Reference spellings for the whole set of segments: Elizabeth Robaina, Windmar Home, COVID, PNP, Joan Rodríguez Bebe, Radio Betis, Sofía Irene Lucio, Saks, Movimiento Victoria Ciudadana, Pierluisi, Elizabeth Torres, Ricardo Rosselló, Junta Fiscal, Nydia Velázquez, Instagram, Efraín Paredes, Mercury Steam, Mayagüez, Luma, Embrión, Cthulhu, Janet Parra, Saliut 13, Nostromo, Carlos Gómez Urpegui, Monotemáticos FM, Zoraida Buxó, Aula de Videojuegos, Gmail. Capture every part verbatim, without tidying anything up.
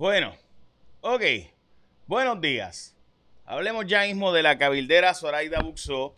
Bueno, ok, buenos días. Hablemos ya mismo de la cabildera Zoraida Buxó,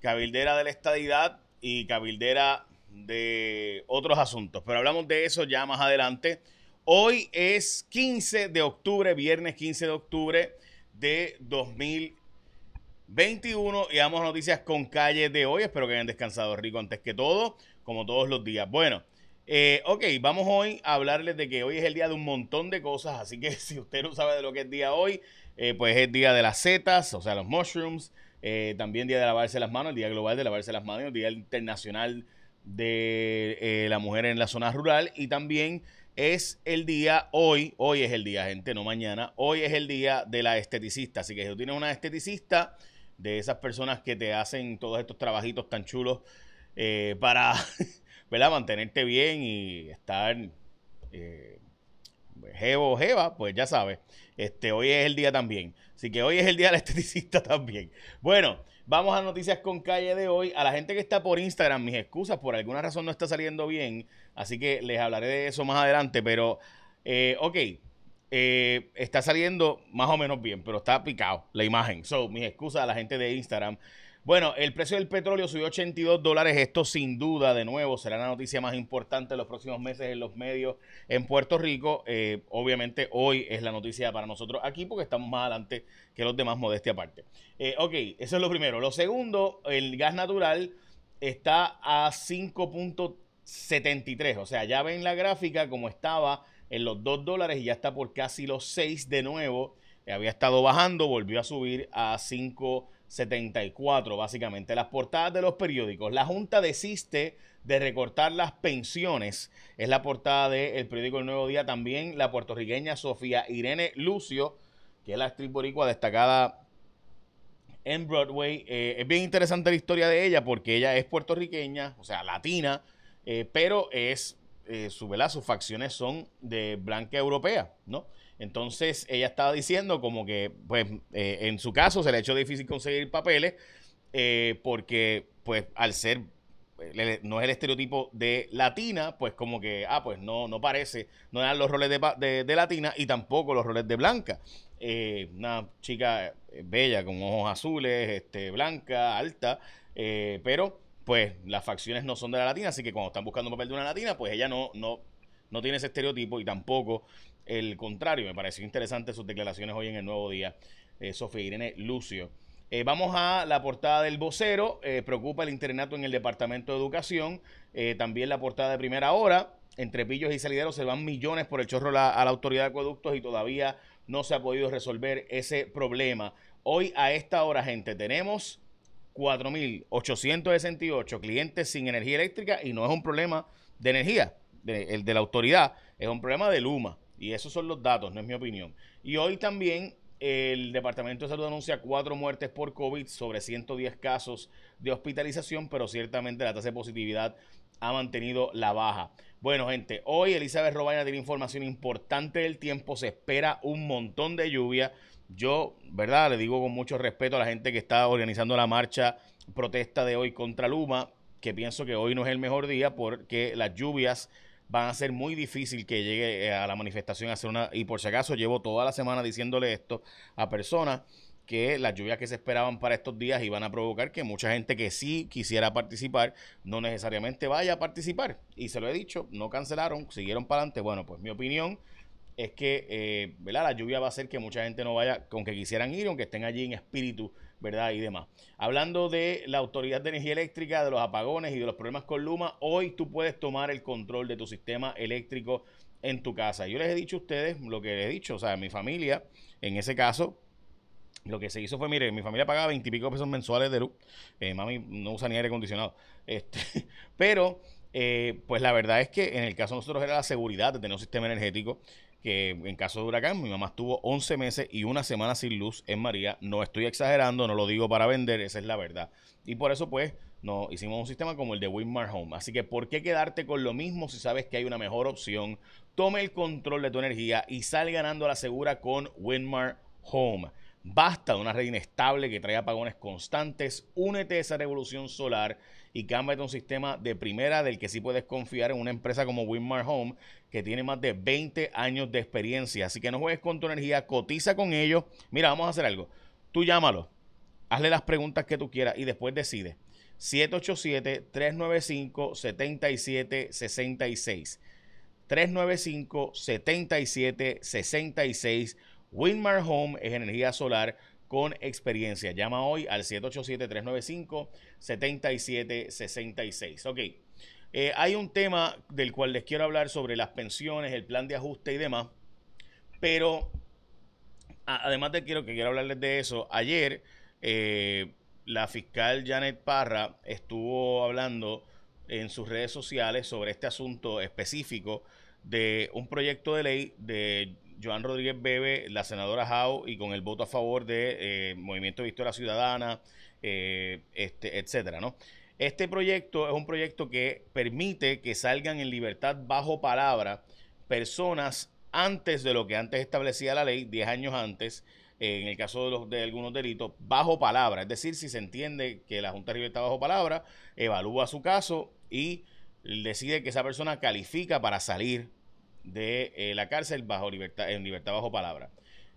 cabildera de la estadidad y cabildera de otros asuntos. Pero hablamos de eso ya más adelante. Hoy es quince de octubre, viernes quince de octubre de dos mil veintiuno. Y damos noticias con calle de hoy. Espero que hayan descansado rico antes que todo, como todos los días. Bueno, eh, ok, vamos hoy a hablarles de que hoy es el día de un montón de cosas. Así que si usted no sabe de lo que es día hoy, eh, pues es día de las setas, o sea, los mushrooms. Eh, también día de lavarse las manos, el día global de lavarse las manos, el día internacional de eh, la mujer en la zona rural. Y también es el día, hoy, hoy es el día, gente, no mañana, hoy es el día de la esteticista. Así que si tú tienes una esteticista, de esas personas que te hacen todos estos trabajitos tan chulos eh, para, ¿verdad?, mantenerte bien y estar eh, jevo o jeva, pues ya sabes, este, hoy es el día también. Así que hoy es el día de la esteticista también. Bueno, vamos a noticias con calle de hoy. A la gente que está por Instagram, mis excusas, por alguna razón no está saliendo bien. Así que les hablaré de eso más adelante, pero, eh, ok, eh, está saliendo más o menos bien, pero está picado la imagen. So, mis excusas a la gente de Instagram. Bueno, el precio del petróleo subió ochenta y dos dólares. Esto, sin duda, de nuevo, será la noticia más importante en los próximos meses en los medios en Puerto Rico. Eh, obviamente, hoy es la noticia para nosotros aquí porque estamos más adelante que los demás, modestia aparte. Eh, ok, eso es lo primero. Lo segundo, el gas natural está a cinco punto setenta y tres, o sea, ya ven la gráfica como estaba en los dos dólares y ya está por casi los seis de nuevo. Había estado bajando, volvió a subir a cinco setenta y cuatro, básicamente. Las portadas de los periódicos. La Junta desiste de recortar las pensiones. Es la portada del periódico El Nuevo Día. También la puertorriqueña Sofía Irene Lucio, que es la actriz boricua destacada en Broadway. Eh, es bien interesante la historia de ella porque ella es puertorriqueña, o sea, latina, Eh, pero es, eh, su, ¿verdad?, sus facciones son de blanca europea, ¿no? Entonces ella estaba diciendo como que, pues, eh, en su caso se le ha hecho difícil conseguir papeles eh, porque, pues, al ser, le, no es el estereotipo de latina, pues como que, ah, pues no, no parece, no dan los roles de, de, de latina y tampoco los roles de blanca. Eh, una chica bella, con ojos azules, este, blanca, alta, eh, pero pues las facciones no son de la latina, así que cuando están buscando un papel de una latina, pues ella no, no, no tiene ese estereotipo y tampoco el contrario. Me pareció interesante sus declaraciones hoy en El Nuevo Día, eh, Sofía Irene Lucio. Eh, vamos a la portada del Vocero. Eh, preocupa el internato en el Departamento de Educación. Eh, también la portada de Primera Hora. Entre pillos y salideros se van millones por el chorro la, a la Autoridad de Acueductos y todavía no se ha podido resolver ese problema. Hoy a esta hora, gente, tenemos cuatro mil ochocientos sesenta y ocho clientes sin energía eléctrica y no es un problema de energía, de, el de la autoridad, es un problema de Luma. Y esos son los datos, no es mi opinión. Y hoy también el Departamento de Salud anuncia cuatro muertes por COVID sobre ciento diez casos de hospitalización, pero ciertamente la tasa de positividad ha mantenido la baja. Bueno, gente, hoy Elizabeth Robaina tiene información importante del tiempo, se espera un montón de lluvia. Yo, ¿verdad?, le digo con mucho respeto a la gente que está organizando la marcha protesta de hoy contra Luma, que pienso que hoy no es el mejor día porque las lluvias van a ser muy difícil que llegue a la manifestación a hacer una. Y por si acaso, llevo toda la semana diciéndole esto a personas, que las lluvias que se esperaban para estos días iban a provocar que mucha gente que sí quisiera participar no necesariamente vaya a participar. Y se lo he dicho, no cancelaron, siguieron para adelante. Bueno, pues mi opinión es que, eh, ¿verdad?, la lluvia va a hacer que mucha gente no vaya, aunque quisieran ir, aunque estén allí en espíritu, ¿verdad?, y demás. Hablando de la Autoridad de Energía Eléctrica, de los apagones y de los problemas con Luma, hoy tú puedes tomar el control de tu sistema eléctrico en tu casa. Yo les he dicho a ustedes lo que les he dicho, o sea, mi familia, en ese caso, lo que se hizo fue, mire, mi familia pagaba veintipico pesos mensuales de luz, eh, mami no usa ni aire acondicionado, este, pero, eh, pues la verdad es que en el caso de nosotros era la seguridad de tener un sistema energético, que en caso de huracán, mi mamá estuvo once meses y una semana sin luz en María. No estoy exagerando, no lo digo para vender, esa es la verdad. Y por eso, pues, no, hicimos un sistema como el de Windmar Home. Así que, ¿por qué quedarte con lo mismo si sabes que hay una mejor opción? Tome el control de tu energía y sal ganando a la segura con Windmar Home. Basta de una red inestable que trae apagones constantes. Únete a esa revolución solar y cámbiate un sistema de primera del que sí puedes confiar en una empresa como Windmar Home, que tiene más de veinte años de experiencia. Así que no juegues con tu energía, cotiza con ellos. Mira, vamos a hacer algo. Tú llámalo, hazle las preguntas que tú quieras y después decide. siete ocho siete, tres nueve cinco, siete siete seis seis. tres nueve cinco, siete siete seis seis. Windmar Home es energía solar con experiencia. Llama hoy al siete ocho siete, tres nueve cinco, siete siete seis seis. Ok, eh, hay un tema del cual les quiero hablar sobre las pensiones, el plan de ajuste y demás, pero a, además de quiero, que quiero hablarles de eso, ayer eh, la fiscal Janet Parra estuvo hablando en sus redes sociales sobre este asunto específico de un proyecto de ley de Joan Rodríguez Bebe, la senadora Jau, y con el voto a favor de eh, Movimiento Victoria Ciudadana, eh, este, etcétera, ¿no? Este proyecto es un proyecto que permite que salgan en libertad bajo palabra personas antes de lo que antes establecía la ley, diez años antes, eh, en el caso de, los, de algunos delitos, bajo palabra. Es decir, si se entiende que la Junta de Libertad bajo palabra, evalúa su caso y decide que esa persona califica para salir de eh, la cárcel bajo libertad, en libertad bajo palabra.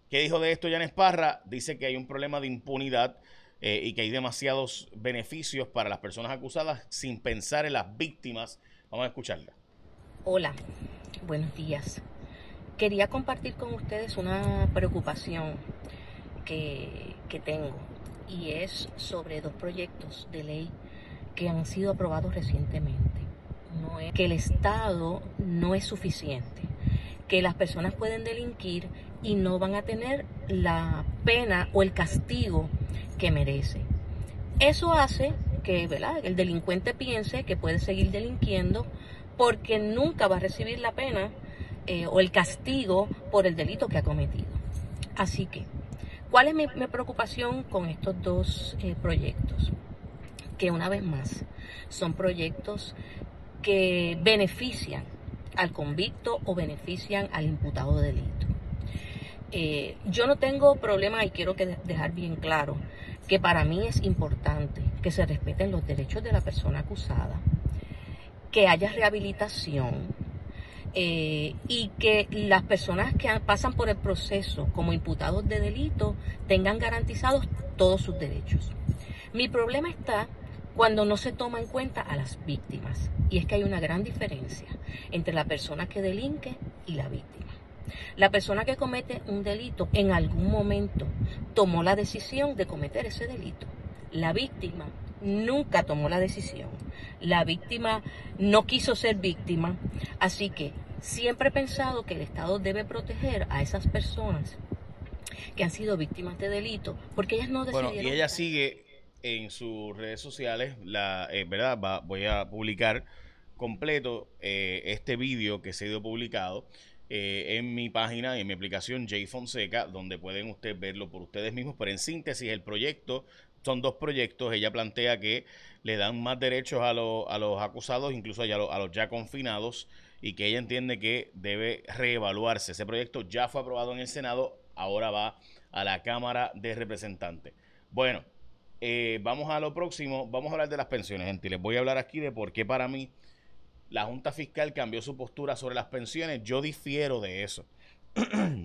¿Qué dijo de esto Janet Parra? Dice que hay un problema de impunidad eh, y que hay demasiados beneficios para las personas acusadas sin pensar en las víctimas. Vamos a escucharla. Hola, buenos días. Quería compartir con ustedes una preocupación que, que tengo, y es sobre dos proyectos de ley que han sido aprobados recientemente. No es que el Estado no es suficiente, que las personas pueden delinquir y no van a tener la pena o el castigo que merece. Eso hace que, ¿verdad?, el delincuente piense que puede seguir delinquiendo porque nunca va a recibir la pena eh, o el castigo por el delito que ha cometido. Así que, ¿cuál es mi, mi preocupación con estos dos eh, proyectos? Que una vez más son proyectos que benefician al convicto o benefician al imputado de delito. Eh, yo no tengo problema, y quiero que de dejar bien claro que para mí es importante que se respeten los derechos de la persona acusada, que haya rehabilitación eh, y que las personas que pasan por el proceso como imputados de delito tengan garantizados todos sus derechos. Mi problema está cuando no se toma en cuenta a las víctimas. Y es que hay una gran diferencia entre la persona que delinque y la víctima. La persona que comete un delito en algún momento tomó la decisión de cometer ese delito. La víctima nunca tomó la decisión. La víctima no quiso ser víctima. Así que siempre he pensado que el Estado debe proteger a esas personas que han sido víctimas de delito, porque ellas no decidieron... Bueno, y ella sigue... En sus redes sociales, la eh, verdad, Va, voy a publicar completo eh, este vídeo que se ha ido publicado eh, en mi página y en mi aplicación J Fonseca, donde pueden ustedes verlo por ustedes mismos. Pero en síntesis, el proyecto, son dos proyectos. Ella plantea que le dan más derechos a, lo, a los acusados, incluso a, lo, a los ya confinados, y que ella entiende que debe reevaluarse. Ese proyecto ya fue aprobado en el Senado, ahora va a la Cámara de Representantes. Bueno. Eh, vamos a lo próximo, vamos a hablar de las pensiones, gente. Les voy a hablar aquí de por qué para mí la Junta Fiscal cambió su postura sobre las pensiones. Yo difiero de eso.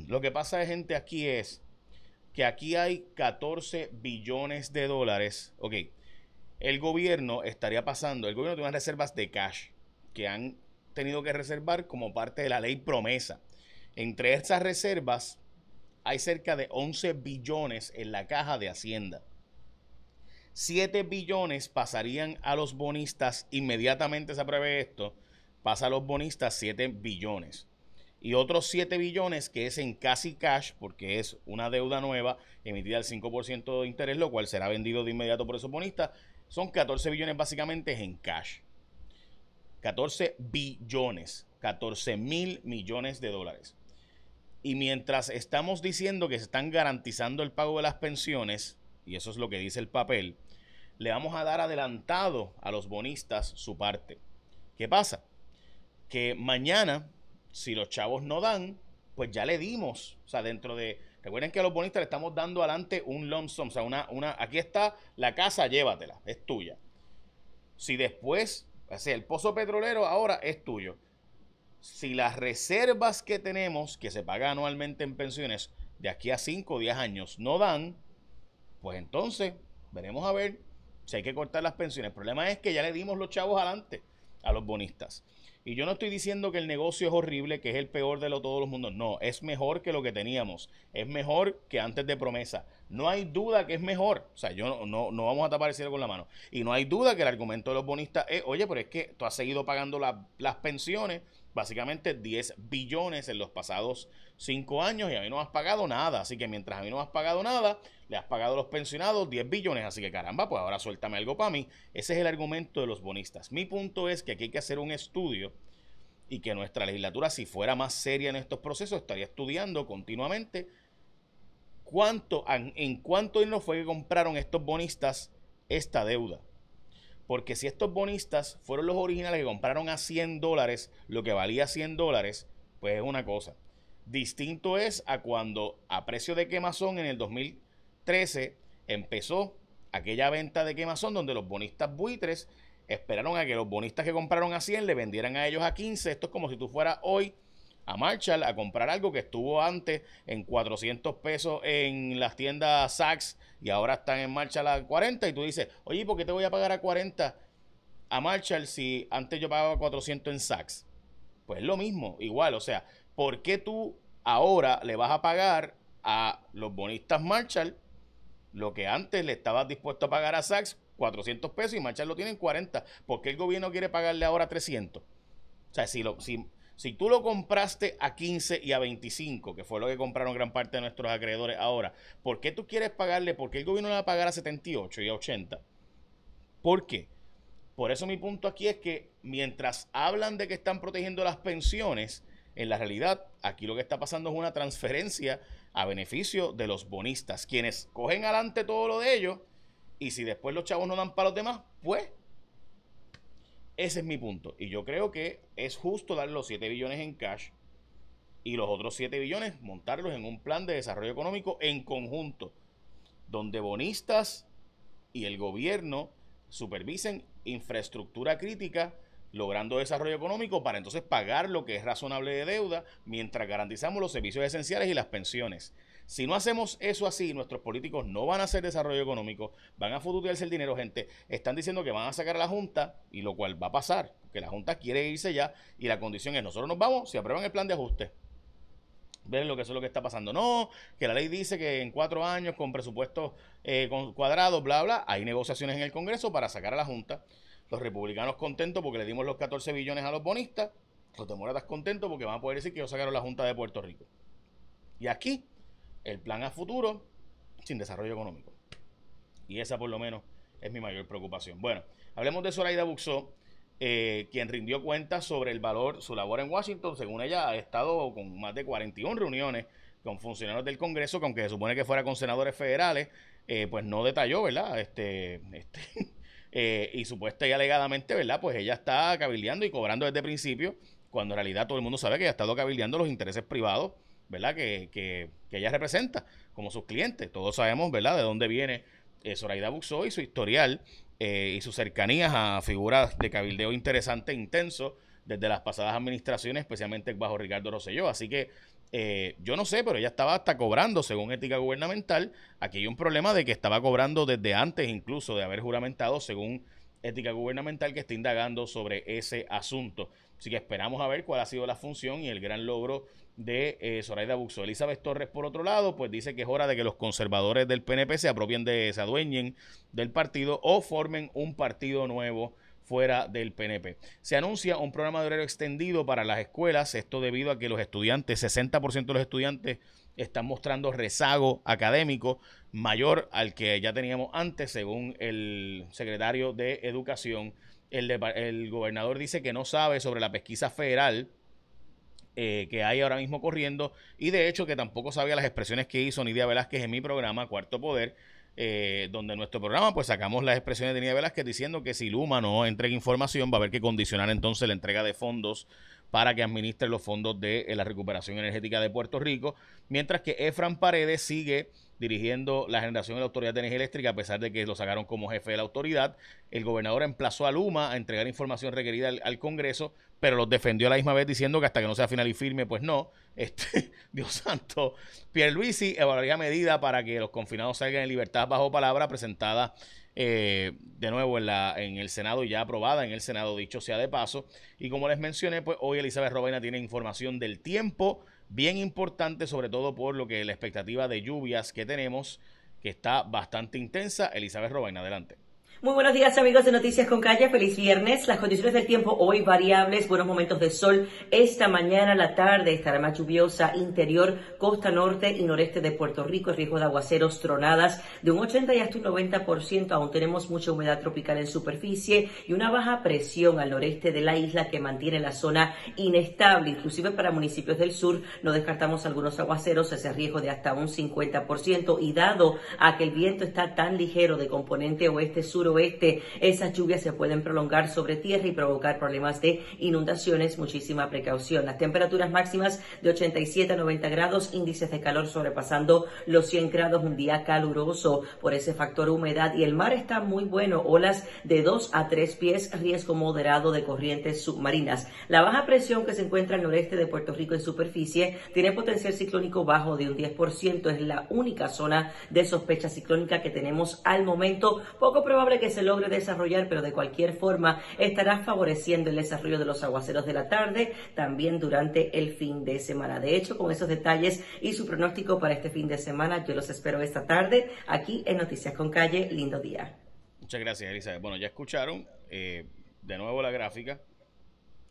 Lo que pasa, gente, aquí es que aquí hay catorce billones de dólares. Ok, el gobierno estaría pasando, el gobierno tiene unas reservas de cash que han tenido que reservar como parte de la ley promesa. Entre esas reservas hay cerca de once billones en la caja de Hacienda. siete billones pasarían a los bonistas, inmediatamente se apruebe esto, pasa a los bonistas siete billones. Y otros siete billones que es en casi cash, porque es una deuda nueva emitida al cinco por ciento de interés, lo cual será vendido de inmediato por esos bonistas, son catorce billones básicamente en cash. catorce billones, catorce mil millones de dólares. Y mientras estamos diciendo que se están garantizando el pago de las pensiones, y eso es lo que dice el papel, le vamos a dar adelantado a los bonistas su parte. ¿Qué pasa? Que mañana, si los chavos no dan, pues ya le dimos. O sea, dentro de, Recuerden que a los bonistas le estamos dando adelante un lump sum, o sea, una, una, aquí está la casa, llévatela, es tuya. Si después, o sea, el pozo petrolero ahora es tuyo. Si las reservas que tenemos, que se pagan anualmente en pensiones, de aquí a cinco o diez años no dan, pues entonces veremos a ver si hay que cortar las pensiones. El problema es que ya le dimos los chavos adelante a los bonistas. Y yo no estoy diciendo que el negocio es horrible, que es el peor de lo, todos los mundos. No, es mejor que lo que teníamos. Es mejor que antes de promesa. No hay duda que es mejor. O sea, yo no, no, no vamos a tapar el cielo con la mano. Y no hay duda que el argumento de los bonistas es, oye, pero es que tú has seguido pagando la, las pensiones, básicamente diez billones en los pasados cinco años, y a mí no has pagado nada. Así que mientras a mí no has pagado nada, le has pagado a los pensionados diez billones. Así que caramba, pues ahora suéltame algo para mí. Ese es el argumento de los bonistas. Mi punto es que aquí hay que hacer un estudio y que nuestra legislatura, si fuera más seria en estos procesos, estaría estudiando continuamente cuánto, en cuánto irnos fue que compraron estos bonistas esta deuda. Porque si estos bonistas fueron los originales que compraron a cien dólares, lo que valía cien dólares, pues es una cosa. Distinto es a cuando a precio de quemazón en el dos mil trece empezó aquella venta de quemazón donde los bonistas buitres esperaron a que los bonistas que compraron a cien le vendieran a ellos a quince. Esto es como si tú fueras hoy a Marshall a comprar algo que estuvo antes en cuatrocientos pesos en las tiendas Saks y ahora están en Marshall a cuarenta, y tú dices, oye, ¿por qué te voy a pagar a cuarenta a Marshall si antes yo pagaba cuatrocientos en Saks? Pues lo mismo, igual, o sea, ¿por qué tú ahora le vas a pagar a los bonistas Marshall lo que antes le estabas dispuesto a pagar a Saks, cuatrocientos pesos, y Marshall lo tiene en cuarenta? ¿Por qué el gobierno quiere pagarle ahora trescientos? O sea, si lo... Si, Si tú lo compraste a quince y a veinticinco, que fue lo que compraron gran parte de nuestros acreedores ahora, ¿por qué tú quieres pagarle? ¿Por qué el gobierno le va a pagar a setenta y ocho y a ochenta? ¿Por qué? Por eso mi punto aquí es que mientras hablan de que están protegiendo las pensiones, en la realidad aquí lo que está pasando es una transferencia a beneficio de los bonistas, quienes cogen adelante todo lo de ellos, y si después los chavos no dan para los demás, pues... Ese es mi punto. Y yo creo que es justo dar los siete billones en cash y los otros siete billones montarlos en un plan de desarrollo económico en conjunto, donde bonistas y el gobierno supervisen infraestructura crítica, logrando desarrollo económico para entonces pagar lo que es razonable de deuda mientras garantizamos los servicios esenciales y las pensiones. Si no hacemos eso así, nuestros políticos no van a hacer desarrollo económico, van a fututearse el dinero, gente. Están diciendo que van a sacar a la Junta, y lo cual va a pasar, porque la Junta quiere irse ya, y la condición es, nosotros nos vamos si aprueban el plan de ajuste. Ven lo que eso es lo que está pasando. No, que la ley dice que en cuatro años con presupuestos eh, cuadrados, bla, bla, hay negociaciones en el Congreso para sacar a la Junta. Los republicanos contentos porque le dimos los catorce billones a los bonistas, los demócratas contentos porque van a poder decir que ellos sacaron la Junta de Puerto Rico. Y aquí... el plan a futuro sin desarrollo económico. Y esa por lo menos es mi mayor preocupación. Bueno, hablemos de Zoraida Buxó, eh, quien rindió cuentas sobre el valor, su labor en Washington. Según ella, ha estado con más de cuarenta y una reuniones con funcionarios del Congreso, que aunque se supone que fuera con senadores federales, eh, pues no detalló, ¿verdad? Este, este, eh, y supuesta y alegadamente, ¿verdad? Pues ella está cabildeando y cobrando desde el principio, cuando en realidad todo el mundo sabe que ella ha estado cabildeando los intereses privados, ¿verdad? Que, que, que ella representa como sus clientes. Todos sabemos, ¿verdad?, de dónde viene eh, Zoraida Buxó y su historial eh, y sus cercanías a figuras de cabildeo interesante e intenso desde las pasadas administraciones, especialmente bajo Ricardo Rosselló. Así que eh, yo no sé, pero ella estaba hasta cobrando, según ética gubernamental. Aquí hay un problema de que estaba cobrando desde antes incluso de haber juramentado, según ética gubernamental, que está indagando sobre ese asunto. Así que esperamos a ver cuál ha sido la función y el gran logro de eh, Zoraida Buxó. Elizabeth Torres, por otro lado, pues dice que es hora de que los conservadores del P N P se apropien de, se adueñen del partido o formen un partido nuevo fuera del P N P. Se anuncia un programa de horario extendido para las escuelas, esto debido a que los estudiantes, sesenta por ciento de los estudiantes están mostrando rezago académico mayor al que ya teníamos antes, según el secretario de Educación. El, de, el gobernador dice que no sabe sobre la pesquisa federal Eh, que hay ahora mismo corriendo, y de hecho que tampoco sabía las expresiones que hizo Nydia Velázquez en mi programa Cuarto Poder, eh, donde en nuestro programa pues sacamos las expresiones de Nydia Velázquez diciendo que si Luma no entrega información va a haber que condicionar entonces la entrega de fondos para que administre los fondos de eh, la recuperación energética de Puerto Rico, mientras que Efraín Paredes sigue dirigiendo la generación de la Autoridad de Energía Eléctrica, a pesar de que lo sacaron como jefe de la autoridad. El gobernador emplazó a Luma a entregar información requerida al, al Congreso, pero los defendió a la misma vez diciendo que hasta que no sea final y firme, pues no. Este, Dios santo. Pierluisi evaluaría medida para que los confinados salgan en libertad bajo palabra, presentada eh, de nuevo en, la, en el Senado y ya aprobada en el Senado, dicho sea de paso. Y como les mencioné, pues hoy Elizabeth Robaina tiene información del tiempo, bien importante, sobre todo por lo que la expectativa de lluvias que tenemos, que está bastante intensa. Elizabeth Robaina, adelante. Muy buenos días, amigos de Noticias con Calle. Feliz viernes. Las condiciones del tiempo hoy variables, buenos momentos de sol. Esta mañana, la tarde estará más lluviosa interior, costa norte y noreste de Puerto Rico. El riesgo de aguaceros, tronadas de un ochenta y hasta un noventa por ciento. Aún tenemos mucha humedad tropical en superficie y una baja presión al noreste de la isla que mantiene la zona inestable. Inclusive para municipios del sur no descartamos algunos aguaceros, ese riesgo de hasta un cincuenta por ciento. Y dado a que el viento está tan ligero de componente oeste-sur, oeste, esas lluvias se pueden prolongar sobre tierra y provocar problemas de inundaciones. Muchísima precaución. Las temperaturas máximas de ochenta y siete a noventa grados, índices de calor sobrepasando los cien grados, un día caluroso por ese factor humedad, y el mar está muy bueno, olas de dos a tres pies, riesgo moderado de corrientes submarinas. La baja presión que se encuentra al noreste de Puerto Rico en superficie tiene potencial ciclónico bajo de un diez por ciento, es la única zona de sospecha ciclónica que tenemos al momento. Poco probable que se logre desarrollar, pero de cualquier forma estará favoreciendo el desarrollo de los aguaceros de la tarde, también durante el fin de semana. De hecho, con esos detalles y su pronóstico para este fin de semana, yo los espero esta tarde aquí en Noticias con Calle. Lindo día. Muchas gracias, Elizabeth. Bueno, ya escucharon eh, de nuevo la gráfica.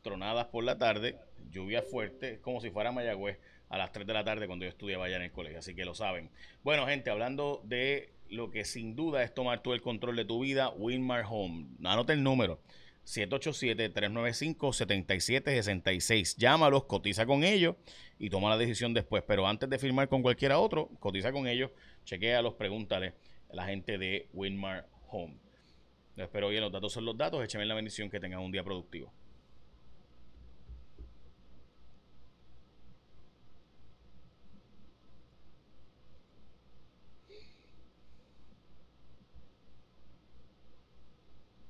Tronadas por la tarde, lluvia fuerte, como si fuera Mayagüez a las tres de la tarde cuando yo estudiaba allá en el colegio, así que lo saben. Bueno, gente, hablando de lo que sin duda es tomar tú el control de tu vida, Windmar Home. Anota el número, siete ocho siete, tres nueve cinco, siete siete seis seis. Llámalos, cotiza con ellos y toma la decisión después. Pero antes de firmar con cualquiera otro, cotiza con ellos, chequéalos, pregúntale a la gente de Windmar Home. Lo espero bien, los datos son los datos. Écheme la bendición, que tengan un día productivo.